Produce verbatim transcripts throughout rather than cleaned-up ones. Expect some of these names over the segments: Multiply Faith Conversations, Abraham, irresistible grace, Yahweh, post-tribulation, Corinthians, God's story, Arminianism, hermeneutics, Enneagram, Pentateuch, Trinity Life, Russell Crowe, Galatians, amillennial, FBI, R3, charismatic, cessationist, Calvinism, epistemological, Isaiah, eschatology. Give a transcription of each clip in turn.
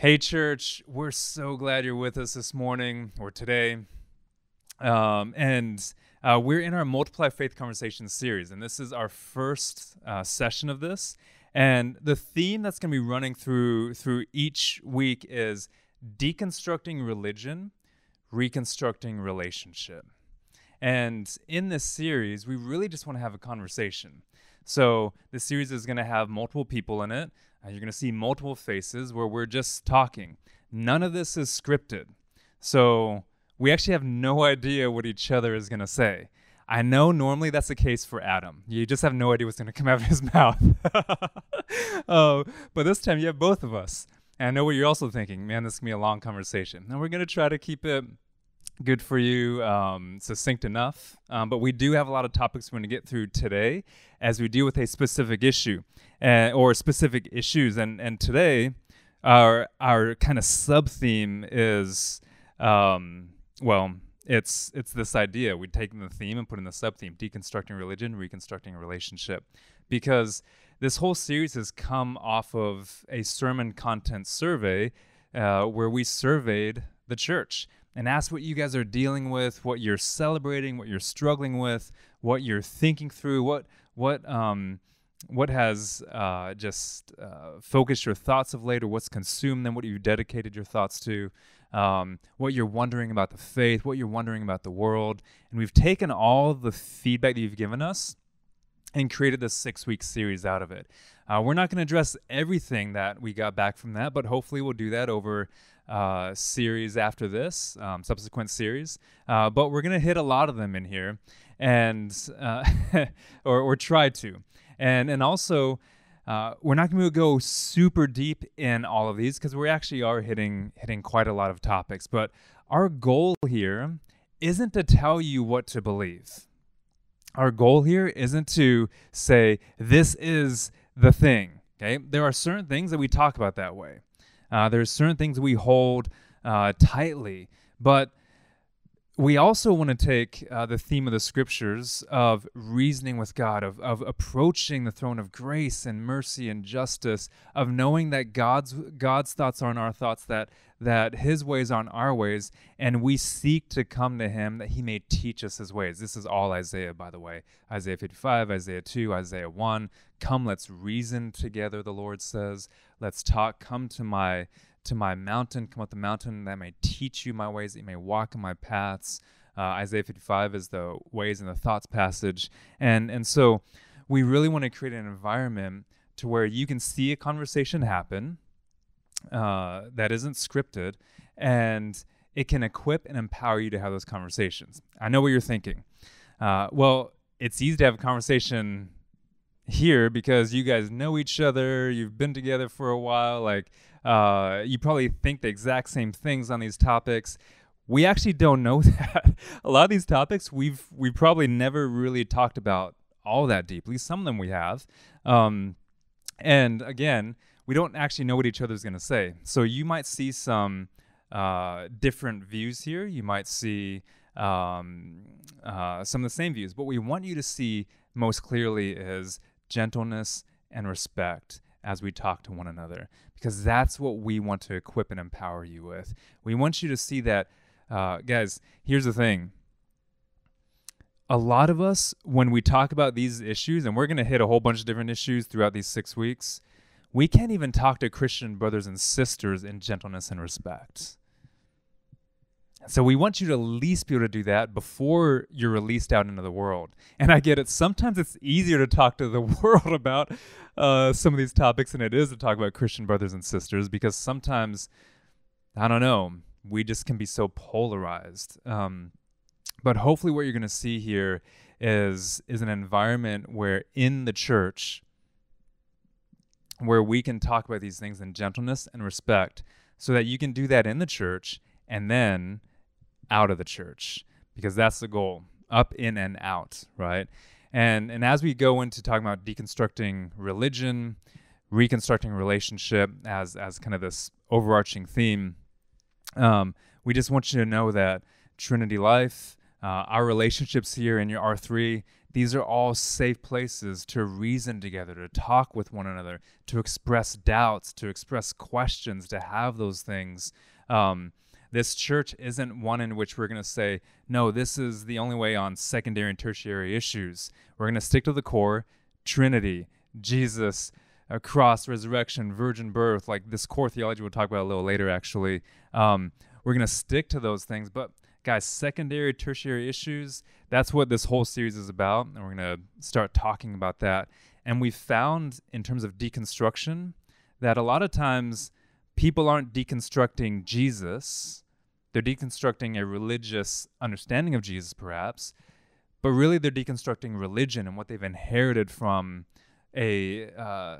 Hey, church, we're so glad you're with us this morning or today. Um, and uh, we're in our Multiply Faith Conversations series, and this is our first uh, session of this. And the theme that's going to be running through through each week is deconstructing religion, reconstructing relationship. And in this series, we really just want to have a conversation. So this series is going to have multiple people in it. Uh, you're going to see multiple faces where we're just talking. None of this is scripted. So we actually have no idea what each other is going to say. I know normally that's the case for Adam. You just have no idea what's going to come out of his mouth. uh, but this time you have both of us. And I know what you're also thinking. Man, this is going to be a long conversation. And we're going to try to keep it good for you, um, succinct enough. Um, but we do have a lot of topics we're going to get through today as we deal with a specific issue uh, or specific issues. And and today, our our kind of sub-theme is, um, well, it's it's this idea. We take the theme and put in the sub-theme, deconstructing religion, reconstructing relationship. Because this whole series has come off of a sermon content survey uh, where we surveyed the church and ask what you guys are dealing with, what you're celebrating, what you're struggling with, what you're thinking through, what what um, what has uh, just uh, focused your thoughts of late, or what's consumed them, what you've dedicated your thoughts to, um, what you're wondering about the faith, what you're wondering about the world. And we've taken all the feedback that you've given us and created this six-week series out of it. Uh, we're not going to address everything that we got back from that, but hopefully we'll do that over uh, series after this, um, subsequent series. Uh, but we're going to hit a lot of them in here, and uh, or, or try to. And, and also, uh, we're not going to go super deep in all of these because we actually are hitting, hitting quite a lot of topics. But our goal here isn't to tell you what to believe. Our goal here isn't to say, this is the thing, okay? There are certain things that we talk about that way. Uh, there are certain things we hold uh, tightly, but we also want to take uh, the theme of the scriptures of reasoning with God, of, of approaching the throne of grace and mercy and justice, of knowing that God's God's thoughts aren't our thoughts, that, that his ways aren't our ways, and we seek to come to him that he may teach us his ways. This is all Isaiah, by the way. Isaiah fifty-five, Isaiah two, Isaiah one. Come, let's reason together, the Lord says. Let's talk. Come to my... to my mountain, come up the mountain, that I may teach you my ways, that you may walk in my paths. Uh, Isaiah fifty-five is the ways and the thoughts passage. And, and so we really want to create an environment to where you can see a conversation happen uh, that isn't scripted, and it can equip and empower you to have those conversations. I know what you're thinking. Uh, well, it's easy to have a conversation here because you guys know each other, you've been together for a while, like uh, you probably think the exact same things on these topics. We actually don't know that. A lot of these topics we've we probably never really talked about all that deeply. Some of them we have. Um, and again, we don't actually know what each other's going to say. So you might see some uh, different views here. You might see um, uh, some of the same views. What we want you to see most clearly is gentleness and respect as we talk to one another, because that's what we want to equip and empower you with. We want you to see that, uh, guys, here's the thing. A lot of us, when we talk about these issues, and we're going to hit a whole bunch of different issues throughout these six weeks, we can't even talk to Christian brothers and sisters in gentleness and respect. So we want you to at least be able to do that before you're released out into the world. And I get it. Sometimes it's easier to talk to the world about uh, some of these topics than it is to talk about Christian brothers and sisters, because sometimes, I don't know, we just can be so polarized. Um, but hopefully what you're going to see here is, is an environment where in the church, where we can talk about these things in gentleness and respect, so that you can do that in the church and then out of the church, because that's the goal, up, in, and out, right? And and as we go into talking about deconstructing religion, reconstructing relationship as as kind of this overarching theme, um, we just want you to know that Trinity Life, uh, our relationships here in your R three, These are all safe places to reason together, to talk with one another, to express doubts, to express questions, to have those things. Um, this church isn't one in which we're going to say, no, this is the only way on secondary and tertiary issues. We're going to stick to the core, Trinity, Jesus, a cross, resurrection, virgin birth, like this core theology we'll talk about a little later, actually. Um, we're going to stick to those things, but guys, secondary, tertiary issues, that's what this whole series is about, and we're going to start talking about that. And we found, in terms of deconstruction, that a lot of times people aren't deconstructing Jesus. They're deconstructing a religious understanding of Jesus, perhaps, but really they're deconstructing religion and what they've inherited from a uh,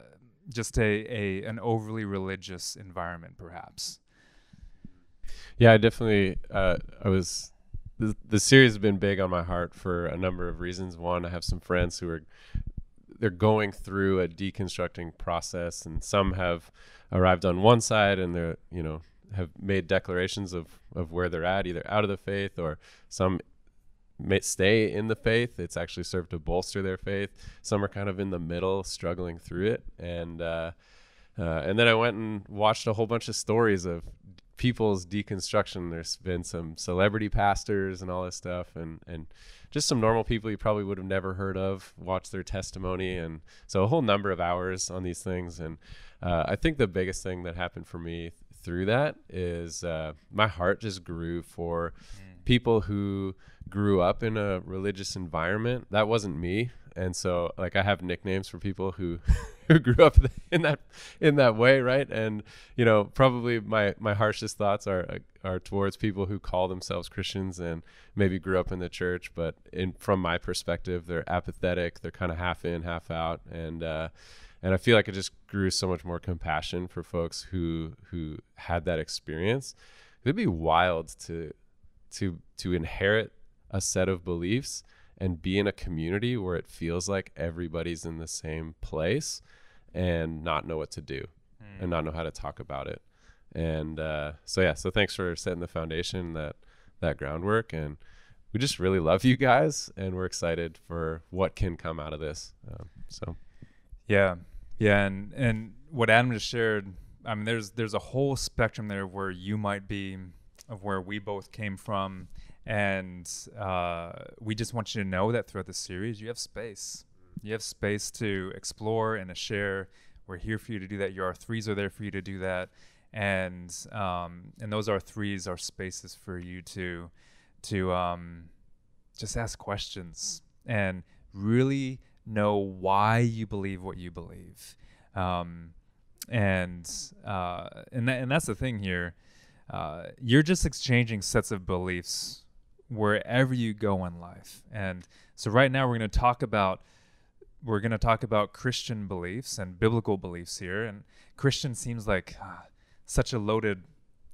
just a, a an overly religious environment, perhaps. Yeah, I definitely, uh, I was, the, the series has been big on my heart for a number of reasons. One, I have some friends who are, they're going through a deconstructing process, and some have arrived on one side and they're, you know, have made declarations of, of where they're at, either out of the faith, or some may stay in the faith. It's actually served to bolster their faith. Some are kind of in the middle, struggling through it. And, uh, uh, and then I went and watched a whole bunch of stories of people's deconstruction. There's been some celebrity pastors and all this stuff, and and just some normal people you probably would have never heard of, watch their testimony. And so a whole number of hours on these things. And uh, I think the biggest thing that happened for me th through that is uh, my heart just grew for mm. people who grew up in a religious environment. That wasn't me. And so, like, I have nicknames for people who who grew up in that in that way, right? And you know, probably my my harshest thoughts are are towards people who call themselves Christians and maybe grew up in the church, but in from my perspective, they're apathetic, they're kind of half in, half out, and uh, and I feel like I just grew so much more compassion for folks who who had that experience. It'd be wild to to to inherit a set of beliefs and be in a community where it feels like everybody's in the same place, and not know what to do mm. and not know how to talk about it. And uh, so, yeah, so thanks for setting the foundation, that, that groundwork. And we just really love you guys, and we're excited for what can come out of this. Um, so, yeah. Yeah. And, and what Adam just shared, I mean, there's, there's a whole spectrum there where you might be, of where we both came from. And uh, we just want you to know that throughout the series, you have space. You have space to explore and to share. We're here for you to do that. Your R threes are there for you to do that. And um, and those R threes are spaces for you to, to um, just ask questions and really know why you believe what you believe. Um, and, uh, and, that, and that's the thing here. Uh, you're just exchanging sets of beliefs wherever you go in life. And so right now we're going to talk about we're going to talk about Christian beliefs and biblical beliefs here. And Christian seems like uh, such a loaded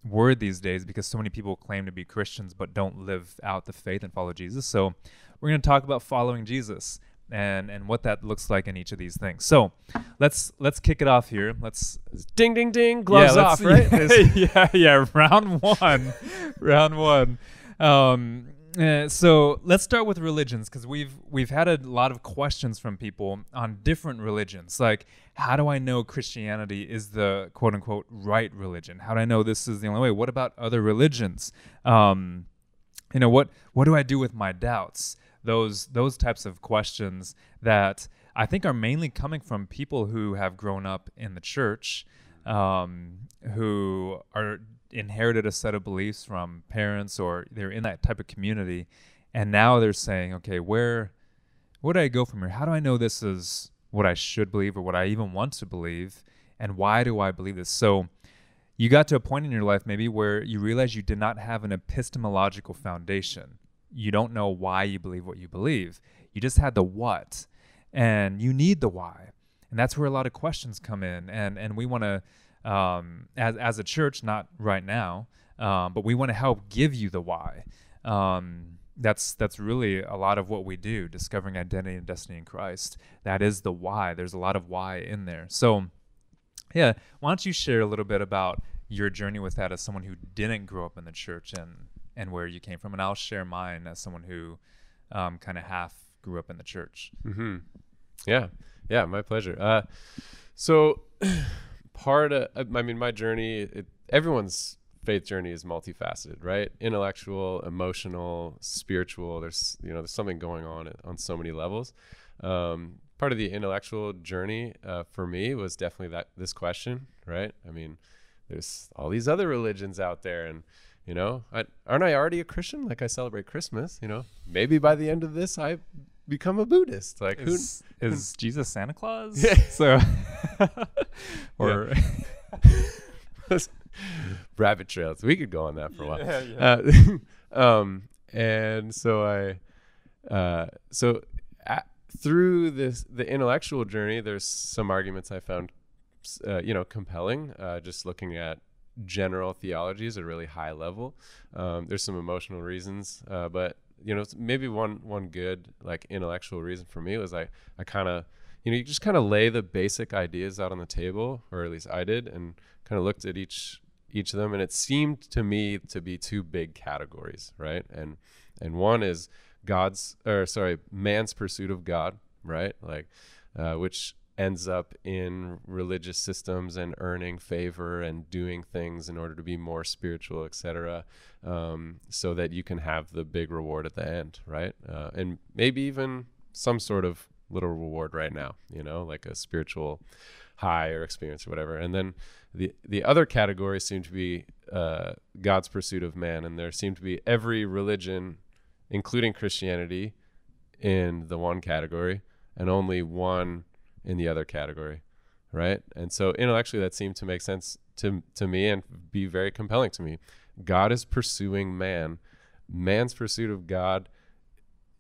word these days, because so many people claim to be Christians but don't live out the faith and follow Jesus. So we're going to talk about following Jesus and and what that looks like in each of these things. So let's let's kick it off here. Let's ding ding ding gloves yeah, off, right? yeah yeah round one. round one. Um, uh, so let's start with religions, because we've we've had a lot of questions from people on different religions. Like, how do I know Christianity is the quote unquote right religion? How do I know this is the only way? What about other religions? Um, you know, what what do I do with my doubts? Those those types of questions that I think are mainly coming from people who have grown up in the church, um, who are inherited a set of beliefs from parents, or they're in that type of community, and now they're saying, okay, where, where do I go from here? How do I know this is what I should believe, or what I even want to believe, and why do I believe this? So you got to a point in your life maybe where you realize you did not have an epistemological foundation. You don't know why you believe what you believe. You just had the what, and you need the why. And that's where a lot of questions come in. And, and we want to, um, as, as a church, not right now, um, but we want to help give you the why. Um, that's, that's really a lot of what we do, discovering identity and destiny in Christ. That is the why. There's a lot of why in there. So yeah, why don't you share a little bit about your journey with that as someone who didn't grow up in the church, and and where you came from, and I'll share mine as someone who um, kind of half grew up in the church. Mm-hmm. Yeah. Yeah. My pleasure. Uh, so part of, I mean, my journey, it, everyone's faith journey is multifaceted, right? Intellectual, emotional, spiritual. There's, you know, there's something going on on so many levels. Um, part of the intellectual journey uh, for me was definitely that this question, right? I mean, there's all these other religions out there, and you know, I, aren't I already a Christian? Like, I celebrate Christmas, you know, maybe by the end of this, I become a Buddhist. Like, is, who is Jesus Santa Claus? Yeah. So, or rabbit trails. We could go on that for a while. Yeah, yeah. Uh, um, and so I, uh, so a, through this, the intellectual journey, there's some arguments I found, uh, you know, compelling, uh, just looking at general theologies at a really high level. Um, there's some emotional reasons, uh, but you know, maybe one one good like intellectual reason for me was I I kind of, you know, you just kind of lay the basic ideas out on the table, or at least I did, and kind of looked at each each of them, and it seemed to me to be two big categories, right? And and one is God's, or sorry, man's pursuit of God, right? Like, uh, which ends up in religious systems and earning favor and doing things in order to be more spiritual, et cetera, um, so that you can have the big reward at the end, right? Uh, and maybe even some sort of little reward right now, you know, like a spiritual high or experience or whatever. And then the the other category seemed to be uh, God's pursuit of man, and there seemed to be every religion, including Christianity, in the one category, and only one in the other category, right? And so intellectually that seemed to make sense to to me and be very compelling to me. God is pursuing man. Man's pursuit of God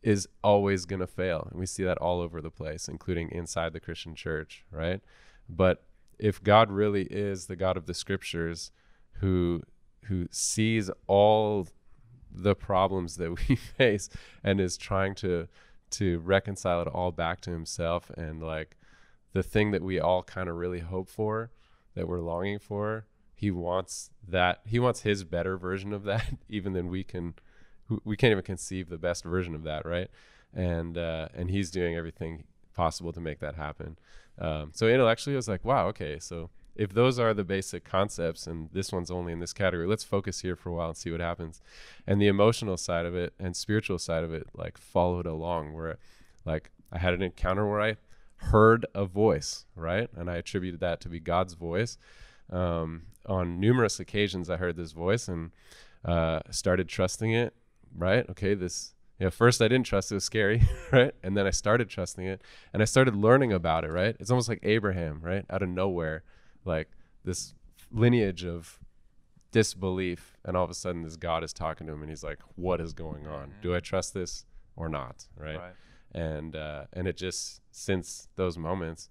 is always gonna fail. And we see that all over the place, including inside the Christian church, right? But if God really is the God of the scriptures, who who sees all the problems that we face and is trying to to reconcile it all back to himself, and like, the thing that we all kind of really hope for, that we're longing for, he wants that, he wants his better version of that, even than we can, we can't even conceive the best version of that, right? And uh, and he's doing everything possible to make that happen. Um, so intellectually I was like, wow, okay, so if those are the basic concepts and this one's only in this category, let's focus here for a while and see what happens. And the emotional side of it and spiritual side of it like followed along, where like I had an encounter where I heard a voice, right? And I attributed that to be God's voice. Um, on numerous occasions, I heard this voice and uh, started trusting it, right? Okay, this, you know, first I didn't trust it, it was scary, right? And then I started trusting it, and I started learning about it, right? It's almost like Abraham, right? Out of nowhere, like this lineage of disbelief, and all of a sudden this God is talking to him, and he's like, what is going on? Do I trust this or not, right? Right. And uh, and it just, since those moments,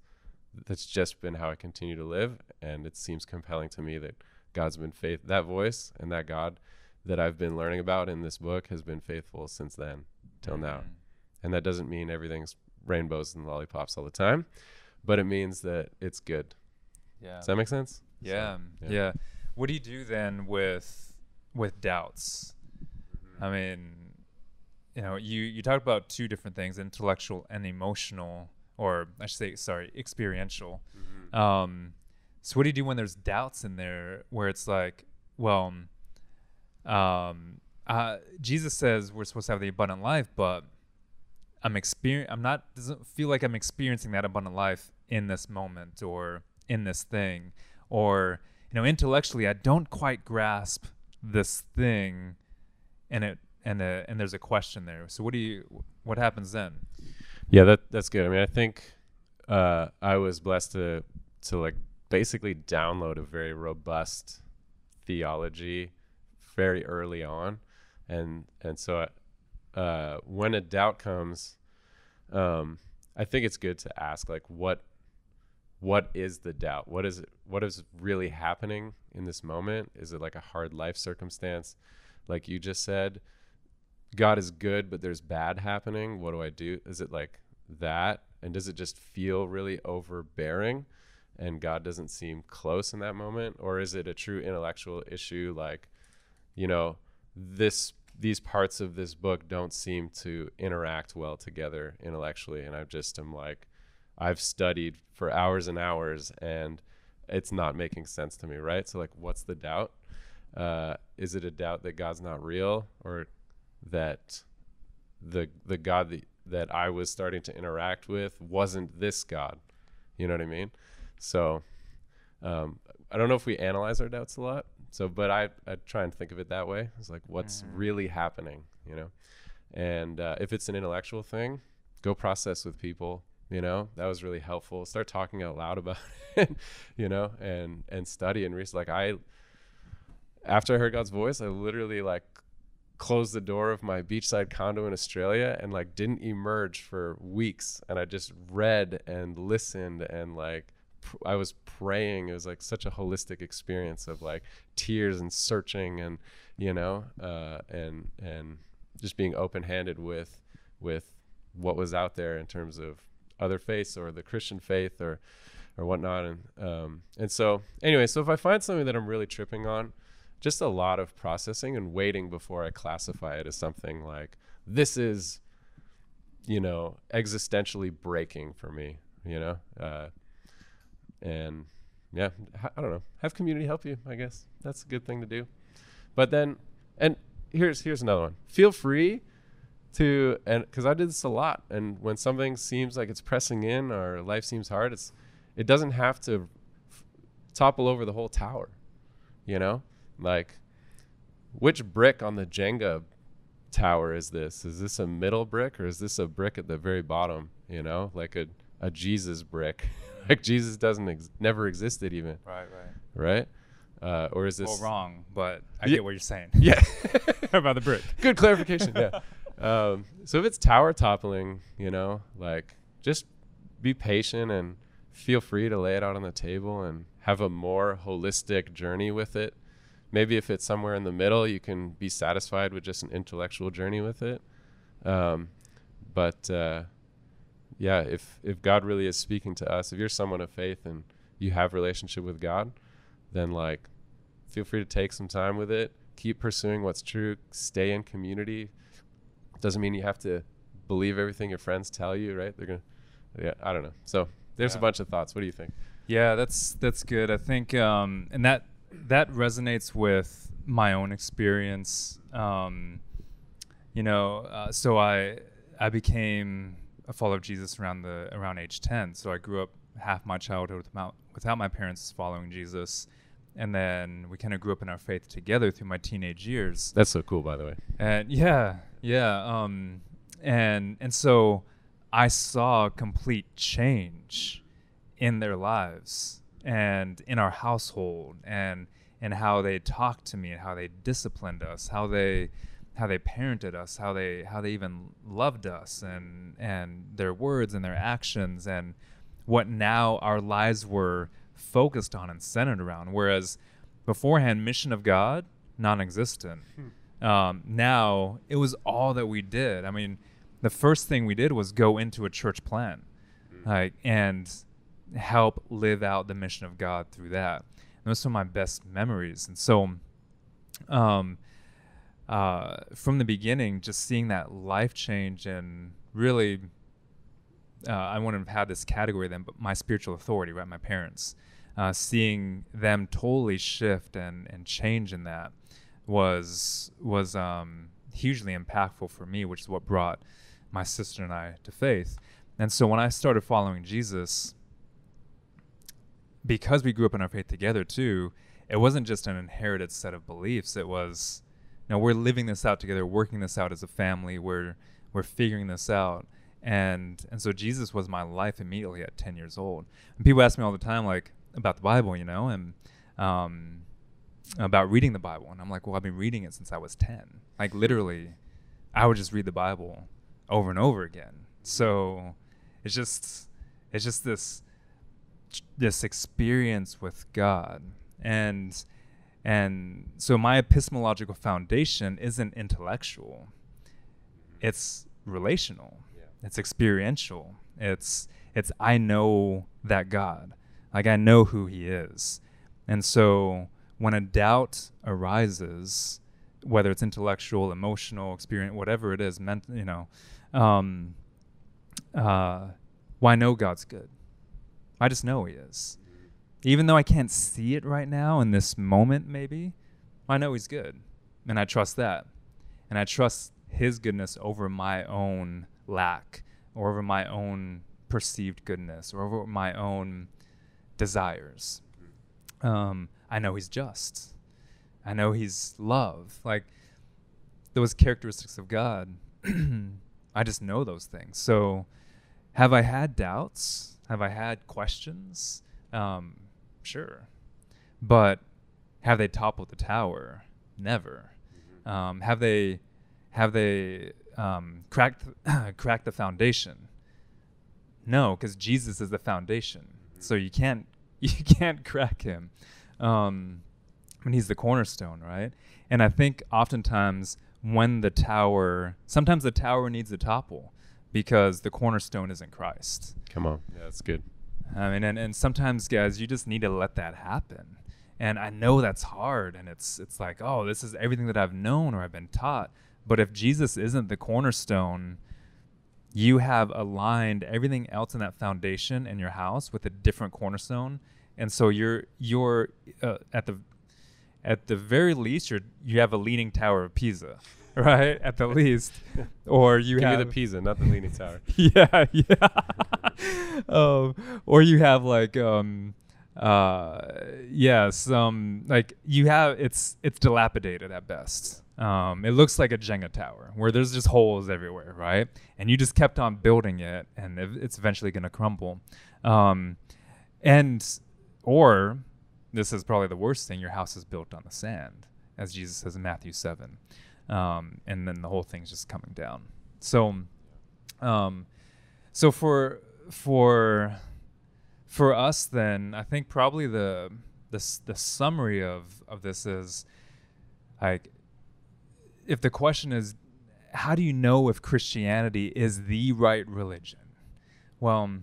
that's just been how I continue to live. And it seems compelling to me that God's been faith, that voice and that God that I've been learning about in this book has been faithful since then till now. And that doesn't mean everything's rainbows and lollipops all the time, but it means that it's good. Yeah. Does that make sense? Yeah. So, yeah. yeah. What do you do then with, with doubts? Mm-hmm. I mean, you know, you, you talked about two different things, intellectual and emotional, or I should say, sorry, experiential. Mm-hmm. Um, so what do you do when there's doubts in there where it's like, well, um, uh, Jesus says we're supposed to have the abundant life, but I'm experiencing, I'm not, doesn't feel like I'm experiencing that abundant life in this moment or in this thing, or, you know, intellectually, I don't quite grasp this thing, and it, and uh, and there's a question there. So what do you, what happens then? Yeah, that that's good. I mean, I think uh, I was blessed to to like basically download a very robust theology very early on, and and so I, uh, when a doubt comes, um, I think it's good to ask like, what what is the doubt? What is it, what is really happening in this moment? Is it like a hard life circumstance, like you just said? God is good, but there's bad happening. What do I do? Is it like that? And does it just feel really overbearing and God doesn't seem close in that moment? Or is it a true intellectual issue? Like, you know, this these parts of this book don't seem to interact well together intellectually. And I just am like, I've studied for hours and hours and it's not making sense to me, right? So like, what's the doubt? Uh, is it a doubt that God's not real, or that the the God that, that I was starting to interact with wasn't this God? You know what I mean? So um, I don't know if we analyze our doubts a lot. So, but I, I try and think of it that way. It's like, what's mm. really happening, you know? And uh, if it's an intellectual thing, go process with people, you know? That was really helpful. Start talking out loud about it, you know, and, and study and research. Like I, after I heard God's voice, I literally like closed the door of my beachside condo in Australia and like didn't emerge for weeks. And I just read and listened and like, I was praying. It was like such a holistic experience of like tears and searching and, you know, uh, and, and just being open-handed with, with what was out there in terms of other faiths or the Christian faith or, or whatnot. And, um, and so anyway, so if I find something that I'm really tripping on, just a lot of processing and waiting before I classify it as something like, this is, you know, existentially breaking for me, you know, uh, and yeah, I don't know, have community help you, I guess. That's a good thing to do. But then, and here's, here's another one. Feel free to, and cause I did this a lot. And when something seems like it's pressing in or life seems hard, it's, it doesn't have to f topple over the whole tower, you know, like which brick on the Jenga tower is this? Is this a middle brick or is this a brick at the very bottom? You know, like a, a Jesus brick. Like Jesus doesn't ex never existed even. Right, right. Right? Uh, or is this... Well, wrong, but I yeah. get what you're saying. Yeah. About the brick. Good clarification, yeah. Um, so if it's tower toppling, you know, like just be patient and feel free to lay it out on the table and have a more holistic journey with it. Maybe if it's somewhere in the middle, you can be satisfied with just an intellectual journey with it. Um, but... Uh, yeah, if, if God really is speaking to us, if you're someone of faith and you have relationship with God, then like, feel free to take some time with it. Keep pursuing what's true. Stay in community. Doesn't mean you have to believe everything your friends tell you, right? They're going to, yeah, I don't know. So there's yeah. a bunch of thoughts. What do you think? Yeah, that's, that's good. I think, um, and that, that resonates with my own experience. Um, you know, uh, so I, I became a follower of Jesus around the around age ten. So I grew up half my childhood without, without my parents following Jesus, and then we kind of grew up in our faith together through my teenage years. That's so cool, by the way. And yeah, yeah, um, and and so I saw complete change in their lives and in our household, and and how they talked to me, and how they disciplined us, how they. how they parented us, how they how they even loved us, and and their words and their actions, and what now our lives were focused on and centered around. Whereas beforehand, mission of God, non-existent. Hmm. Um, now it was all that we did. I mean, the first thing we did was go into a church plan, hmm. like, and help live out the mission of God through that. And those are my best memories. And so, um, Uh, from the beginning, just seeing that life change, and really, uh, I wouldn't have had this category then, but my spiritual authority, right? My parents, uh, seeing them totally shift and, and change in that was, was, um, hugely impactful for me, which is what brought my sister and I to faith. And so when I started following Jesus, because we grew up in our faith together too, it wasn't just an inherited set of beliefs. It was, now we're living this out together, working this out as a family. We're we're figuring this out, and and so Jesus was my life immediately at ten years old. And people ask me all the time, like, about the Bible, you know, and um, about reading the Bible, and I'm like, well, I've been reading it since I was ten. Like literally, I would just read the Bible over and over again. So it's just it's just this this experience with God. And. And so my epistemological foundation isn't intellectual. It's relational. Yeah. It's experiential. It's, it's, I know that God, like I know who he is. And so when a doubt arises whether it's intellectual, emotional, experience, whatever it is, meant, you know, um, uh, well, I know God's good. I just know he is. Even though I can't see it right now in this moment, maybe, I know he's good. And I trust that. And I trust his goodness over my own lack, or over my own perceived goodness, or over my own desires. Um, I know he's just. I know he's love. Like, those characteristics of God, I just know those things. So have I had doubts? Have I had questions? Um, sure. But have they toppled the tower? Never. Mm-hmm. um, have they have they um, cracked, th cracked the foundation? No, because Jesus is the foundation. Mm-hmm. So you can't you can't crack him. Um, I mean, he's the cornerstone, right? And I think oftentimes when the tower, sometimes the tower needs to topple because the cornerstone isn't Christ. Come on. Yeah, that's good. I mean, and, and sometimes, guys, you just need to let that happen. And I know that's hard, and it's it's like, oh, this is everything that I've known or I've been taught. But if Jesus isn't the cornerstone, you have aligned everything else in that foundation in your house with a different cornerstone. And so you're you're uh, at the at the very least, you're you have a leaning tower of Pisa, right? At the least, or you Give have me the Pisa, not the leaning tower. Yeah, yeah. um, or you have like. Um, uh yes um like you have it's it's dilapidated at best. Um it looks like a Jenga tower where there's just holes everywhere, right? And you just kept on building it, and it's eventually going to crumble. Um and or this is probably the worst thing, your house is built on the sand, as Jesus says in Matthew seven, um and then the whole thing's just coming down. So um so for for For us, then, I think probably the the the summary of of this is, like, if the question is, how do you know if Christianity is the right religion? Well,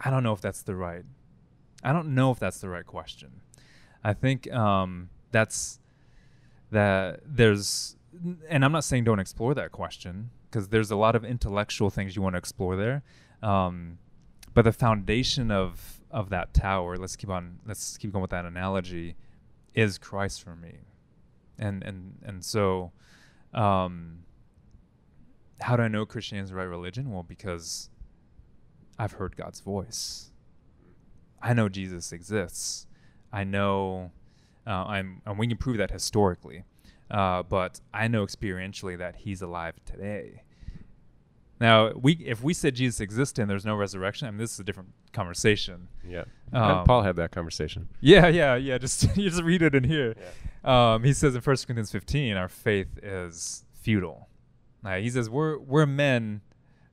I don't know if that's the right. I don't know if that's the right question. I think um, that's that there's, and I'm not saying don't explore that question, because there's a lot of intellectual things you want to explore there. Um, But the foundation of of that tower, let's keep on let's keep going with that analogy, is Christ for me. And and and so um how do I know Christianity is the right religion? Well, because I've heard God's voice. I know Jesus exists. I know uh, I'm and we can prove that historically. Uh but I know experientially that he's alive today. Now, we if we said Jesus existed and there's no resurrection, I mean, this is a different conversation. Yeah, um, Paul had that conversation. Yeah, yeah, yeah. Just you just read it in here. Yeah. Um, he says in First Corinthians fifteen, our faith is futile. Uh, he says we're we're men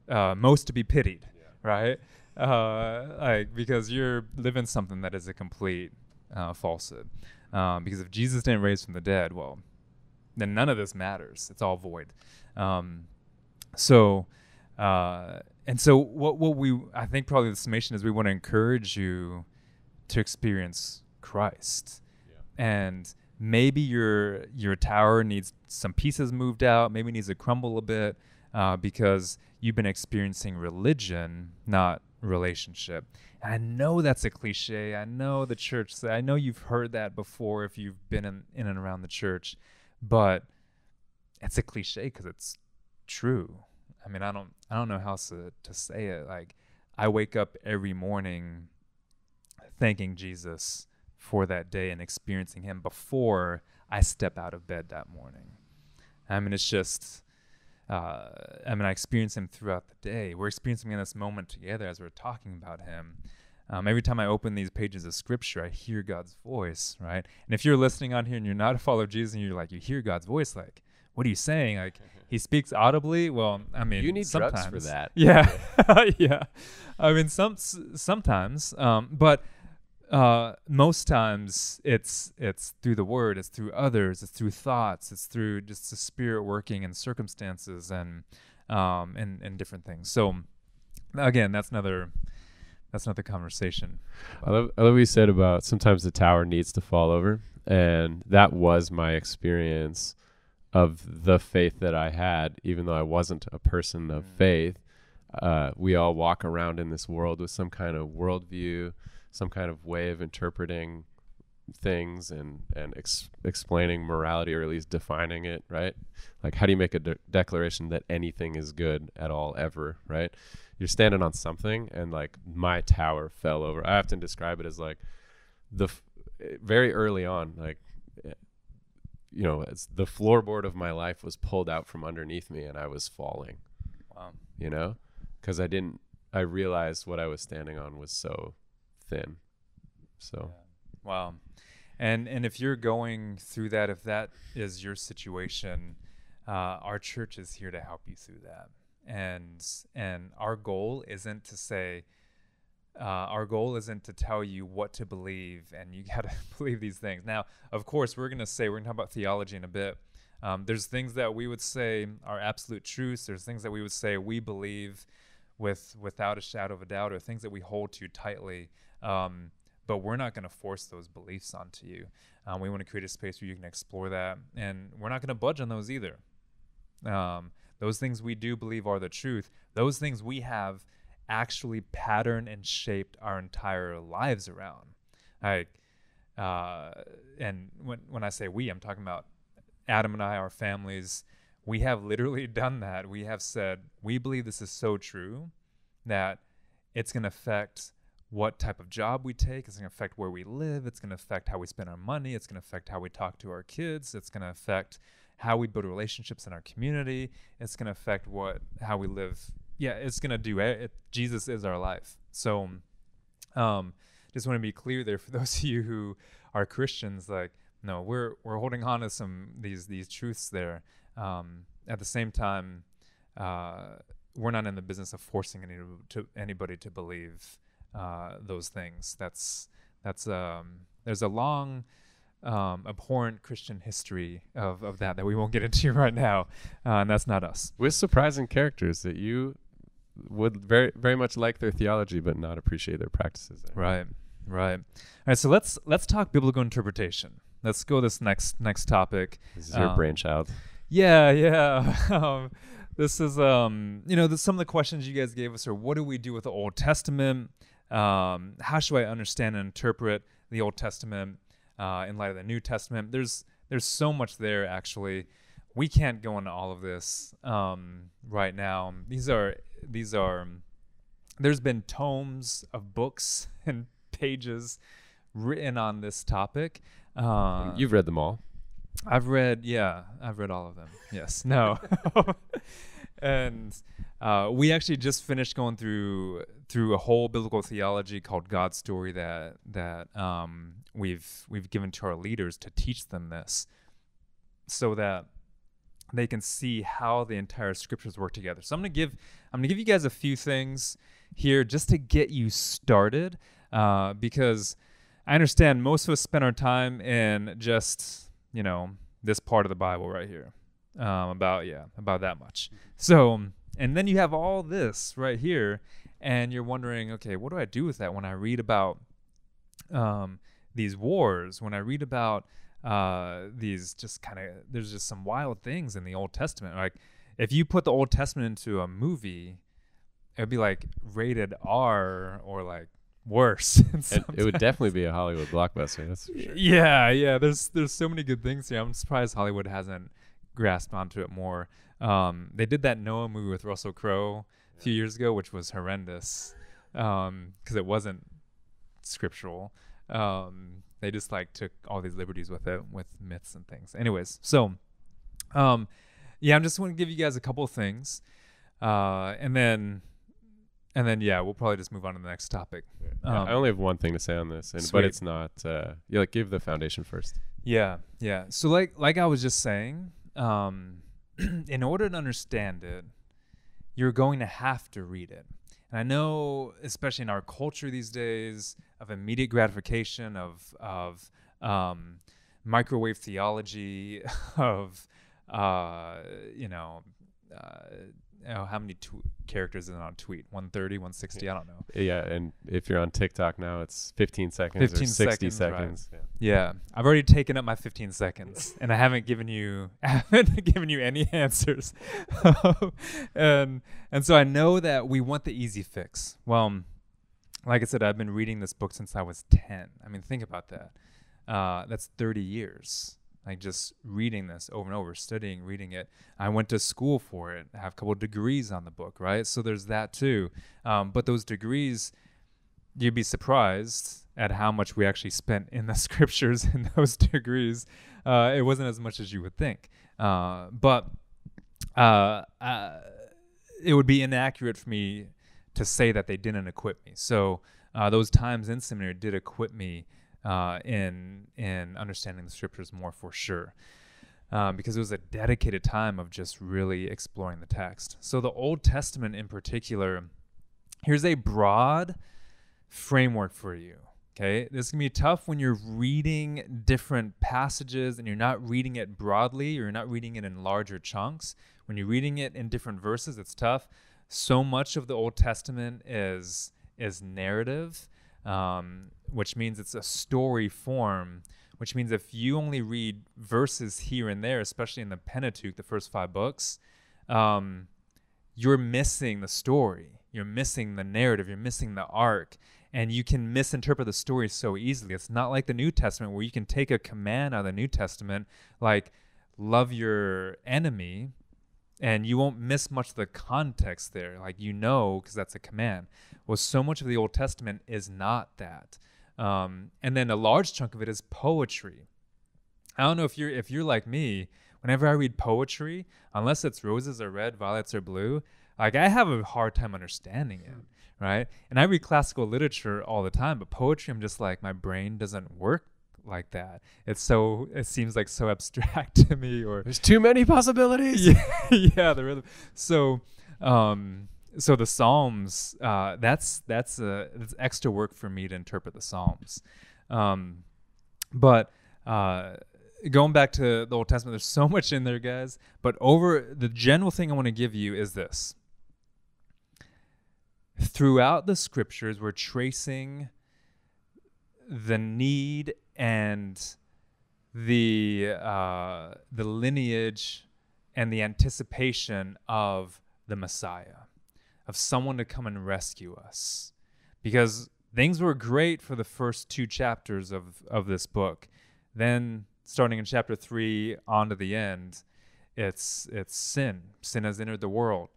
uh, most to be pitied, yeah. Right? Uh, like because you're living something that is a complete uh, falsehood. Um, because if Jesus didn't raise from the dead, well, then none of this matters. It's all void. Um, so. Uh, and so what, what we, I think probably the summation is we want to encourage you to experience Christ. Yeah. And maybe your, your tower needs some pieces moved out. Maybe it needs to crumble a bit, uh, because you've been experiencing religion, not relationship. And I know that's a cliche. I know the church, I know you've heard that before if you've been in, in and around the church, but it's a cliche because it's true. I mean, I don't, I don't know how to, to say it. Like, I wake up every morning thanking Jesus for that day and experiencing him before I step out of bed that morning. I mean, it's just, uh, I mean, I experience him throughout the day. We're experiencing in this moment together as we're talking about him. Um, every time I open these pages of scripture, I hear God's voice, right? And if you're listening on here and you're not a follower of Jesus and you're like, you hear God's voice, like, what are you saying? Like, he speaks audibly. Well, I mean, you need sometimes. Drugs for that. Yeah, yeah. I mean, some sometimes, um, but uh, most times it's it's through the word, it's through others, it's through thoughts, it's through just the spirit working and circumstances and um, and and different things. So again, that's another That's not the conversation. I love, I love what you said about sometimes the tower needs to fall over. And that was my experience of the faith that I had, even though I wasn't a person of faith. Uh, we all walk around in this world with some kind of worldview, some kind of way of interpreting things and, and ex explaining morality, or at least defining it, right? Like, how do you make a de declaration that anything is good at all ever, right? You're standing on something, and like my tower fell over. I often describe it as like the f very early on, like, you know, it's the floorboard of my life was pulled out from underneath me and I was falling. Wow. You know, because I didn't, I realized what I was standing on was so thin. So, yeah. Wow. And, and if you're going through that, if that is your situation, uh, our church is here to help you through that. And, and our goal isn't to say, uh, our goal isn't to tell you what to believe and you got to believe these things. Now, of course, we're going to say, we're going to talk about theology in a bit. Um, there's things that we would say are absolute truths. There's things that we would say we believe with, without a shadow of a doubt, or things that we hold to tightly. Um, But we're not going to force those beliefs onto you. Um, we want to create a space where you can explore that. And we're not going to budge on those either. Um, those things we do believe are the truth. Those things we have actually patterned and shaped our entire lives around. Like, uh, and when, when I say we, I'm talking about Adam and I, our families. We have literally done that. We have said, we believe this is so true that it's going to affect what type of job we take. It's going to affect where we live. It's going to affect how we spend our money. It's going to affect how we talk to our kids. It's going to affect how we build relationships in our community. It's going to affect what, how we live. Yeah, it's going to do it. it. Jesus is our life. So um, just want to be clear there for those of you who are Christians, like, no, we're, we're holding on to some, these, these truths there. Um, at the same time, uh, we're not in the business of forcing any, to anybody to believe Uh, those things. That's that's um, there's a long um, abhorrent Christian history of, of that that we won't get into right now, uh, and that's not us. With surprising characters that you would very very much like their theology but not appreciate their practices. Right, right. All right. So let's let's talk biblical interpretation. Let's go this next next topic. This is um, your brainchild. Yeah, yeah. um, this is um, you know, this, some of the questions you guys gave us are, what do we do with the Old Testament? Um, how should I understand and interpret the Old Testament uh, in light of the New Testament? There's there's so much there, actually. We can't go into all of this um, right now. These are these are there's been tomes of books and pages written on this topic. Uh, You've read them all. I've read, yeah, I've read all of them. Yes, no, and uh, we actually just finished going through. through a whole biblical theology called God's story that that um, we've we've given to our leaders to teach them this, so that they can see how the entire scriptures work together. So I'm gonna give I'm gonna give you guys a few things here just to get you started, uh, because I understand most of us spend our time in just, you know, this part of the Bible right here, um, about yeah about that much. So and then you have all this right here. And you're wondering, okay, what do I do with that when I read about um, these wars, when I read about uh, these just kind of, there's just some wild things in the Old Testament. Like, if you put the Old Testament into a movie, it would be like rated R or like worse. It, it would definitely be a Hollywood blockbuster. That's for sure. Yeah, yeah. There's, there's so many good things here. I'm surprised Hollywood hasn't grasped onto it more. Um, they did that Noah movie with Russell Crowe a few years ago, which was horrendous because um, it wasn't scriptural. Um, they just like took all these liberties with it, with myths and things. Anyways, so um, yeah, I'm just want to give you guys a couple of things, uh, and then and then yeah, we'll probably just move on to the next topic. Yeah. Um, I only have one thing to say on this, and sweet. But it's not. Uh, you like give the foundation first. Yeah, yeah. So like like I was just saying, um, in order to understand it, you're going to have to read it. And I know, especially in our culture these days of immediate gratification, of, of um, microwave theology, of, uh, you know, uh, oh, how many tw- characters is it on a tweet? one thirty, one sixty, yeah. I don't know. Yeah, and if you're on TikTok now, it's fifteen seconds fifteen or sixty seconds. seconds. Right. Yeah. yeah, I've already taken up my fifteen seconds, and I haven't given you I haven't given you any answers. and, and so I know that we want the easy fix. Well, like I said, I've been reading this book since I was ten. I mean, think about that. Uh, that's thirty years. Like just reading this over and over, studying, reading it. I went to school for it. I have a couple of degrees on the book, right? So there's that too. Um, but those degrees, you'd be surprised at how much we actually spent in the scriptures in those degrees. Uh, it wasn't as much as you would think. Uh, but uh, uh, it would be inaccurate for me to say that they didn't equip me. So uh, those times in seminary did equip me Uh, in in understanding the scriptures more for sure, um, because it was a dedicated time of just really exploring the text. So the Old Testament in particular, here's a broad framework for you, okay? This can be tough when you're reading different passages and you're not reading it broadly, you're not reading it in larger chunks. When you're reading it in different verses, it's tough. So much of the Old Testament is is narrative, Um, which means it's a story form, which means if you only read verses here and there, especially in the Pentateuch, the first five books, um, you're missing the story. You're missing the narrative. You're missing the arc. And you can misinterpret the story so easily. It's not like the New Testament where you can take a command out of the New Testament, like love your enemy, and you won't miss much of the context there. Like, you know, because that's a command. Well, so much of the Old Testament is not that. Um, and then a large chunk of it is poetry. I don't know if you're if you're like me. Whenever I read poetry, unless it's roses are red, violets are blue, like I have a hard time understanding it, right? And I read classical literature all the time, but poetry, I'm just like, my brain doesn't work like that. It's so, it seems like so abstract to me, or there's too many possibilities. Yeah, yeah, the rhythm. So, um, so the Psalms, uh, that's, that's a, it's extra work for me to interpret the Psalms. Um, but, uh, going back to the Old Testament, there's so much in there, guys, but over the general thing I want to give you is this: throughout the scriptures, we're tracing the need and the uh, the lineage and the anticipation of the Messiah, of someone to come and rescue us. Because things were great for the first two chapters of, of this book. Then, starting in chapter three on to the end, it's it's sin. Sin has entered the world,